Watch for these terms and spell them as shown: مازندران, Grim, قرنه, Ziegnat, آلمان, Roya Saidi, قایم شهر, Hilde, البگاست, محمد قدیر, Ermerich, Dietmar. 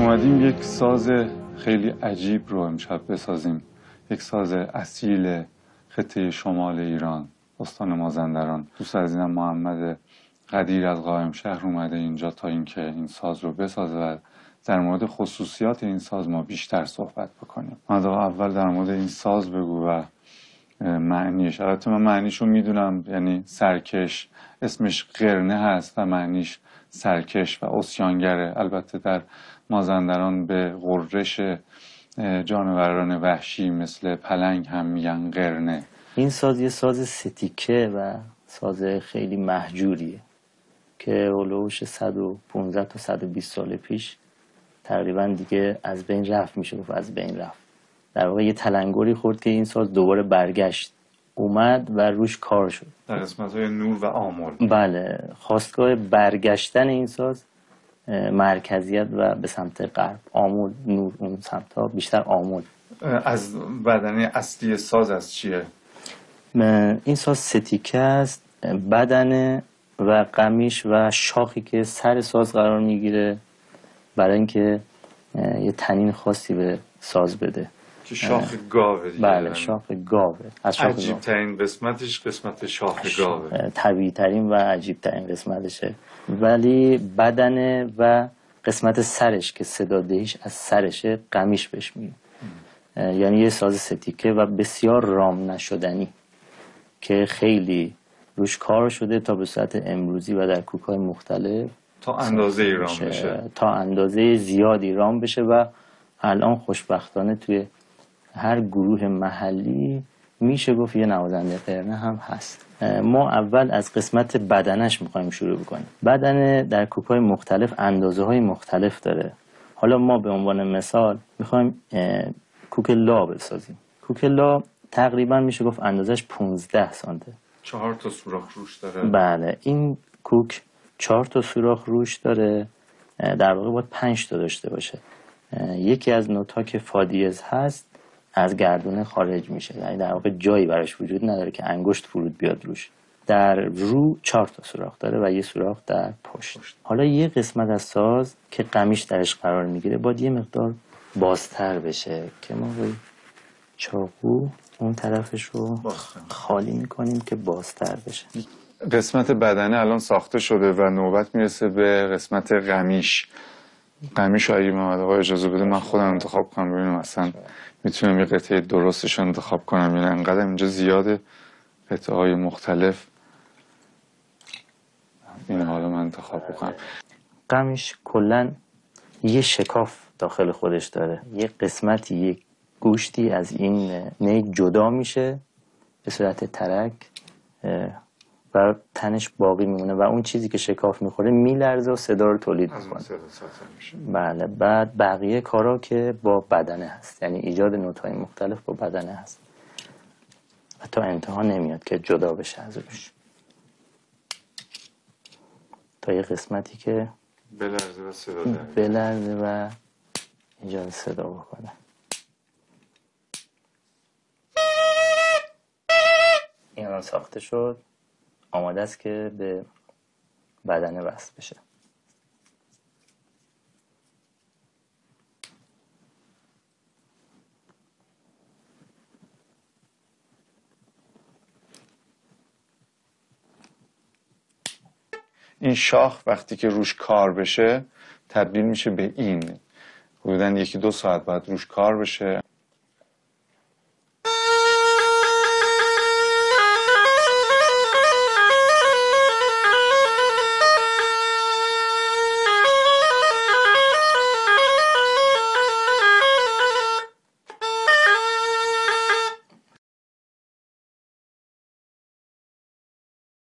اومدیم یک ساز خیلی عجیب رو امشب بسازیم، یک ساز اصیل خطه شمال ایران، استان مازندران. دوست عزیزم محمد قدیر از قایم شهر اومده اینجا تا اینکه این ساز رو بسازه و در مورد خصوصیات این ساز ما بیشتر صحبت بکنیم. اول در مورد این ساز بگو و معنیش. البته من معنیشو میدونم، یعنی سرکش. اسمش قرنه هست و معنیش سرکش و عصیانگره. البته در مازندران به غرش جانوران وحشی مثل پلنگ هم میگن قرنه. این ساز یه ساز ستیکه و ساز خیلی محجوریه که علوش 115 تا 120 سال پیش تقریبا دیگه از بین رفت، میشه گفت از بین رفت. در واقع یه تلنگری خورد که این ساز دوباره برگشت، اومد و روش کار شد در قسمت‌های نور و آمل. بله، خواستگاه برگشتن این ساز مرکزیت و به سمت غرب، آمل نور اون سمت‌ها، بیشتر آمل. از بدنه اصلی ساز از چیه؟ این ساز ستیکه است، بدنه و قمیش و شاخی که سر ساز قرار میگیره برای اینکه یه تنین خاصی به ساز بده که شاخ گاوه. بله، شاخ گاوه. عجیب ترین قسمتش قسمت شاخ گاوه، طبیعی ترین و عجیب ترین قسمتشه. ولی بدنه و قسمت سرش که صدادهیش از سرشه، قمیش بهش میگه. یعنی یه ساز ستیکه و بسیار رام نشدنی که خیلی روش کار شده تا به صورت امروزی و در کوک‌های مختلف تا اندازه رام بشه، تا اندازه زیادی رام بشه و الان خوشبختانه توی هر گروه محلی میشه گفت یه نوازنده قرنه هم هست. ما اول از قسمت بدنش میخوایم شروع بکنیم. بدن در کوک‌های مختلف اندازه های مختلف داره. حالا ما به عنوان مثال میخوایم کوک لا بسازیم. کوک لا تقریبا میشه گفت اندازش 15 سانته. 4 تا سوراخ روش داره. بله، این کوک 4 تا سوراخ روش داره. در واقع باید 5 تا داشته باشه. یکی از نوت‌ها که فا دیز هست از گردونه خارج میشه، یعنی در واقع جایی براش وجود نداره که انگشت فرود بیاد روش. در رو 4 تا سوراخ داره و یه سوراخ در پشت. حالا یه قسمت از ساز که قمیش درش قرار میگیره باید یه مقدار بازتر بشه که ما با چاقو اون طرفش رو خالی میکنیم که بازتر بشه. قسمت بدنه الان ساخته شده و نوبت میرسه به قسمت قمیش. قمیش اگه محمد آقا اجازه بده من خودم انتخاب کنم، ببینم اصلا میتونم یه قطعه درستش انتخاب کنم. یعنی انقدر اینجا زیاده قطعه های مختلف، این حالا من انتخاب بکنم. قمیش کلن یه شکاف داخل خودش داره. یه قسمتی، یه گوشتی از این نیک جدا میشه به صورت ترک و تنش باقی میمونه و اون چیزی که شکاف میخوره میلرزه و صدا رو تولید میکنه. بله، بعد بقیه کارا که با بدنه هست، یعنی ایجاد نوت‌های مختلف با بدنه هست و تا انتها نمیاد که جدا بشه از روش تا یه قسمتی که بلرزه و صدا داره، بلرزه و ایجاد صدا بکنه. این الان ساخته شد، آماده است که به بدنه وصل بشه. این شاخ وقتی که روش کار بشه تبدیل میشه به این. حدوداً 1-2 ساعت بعد روش کار بشه،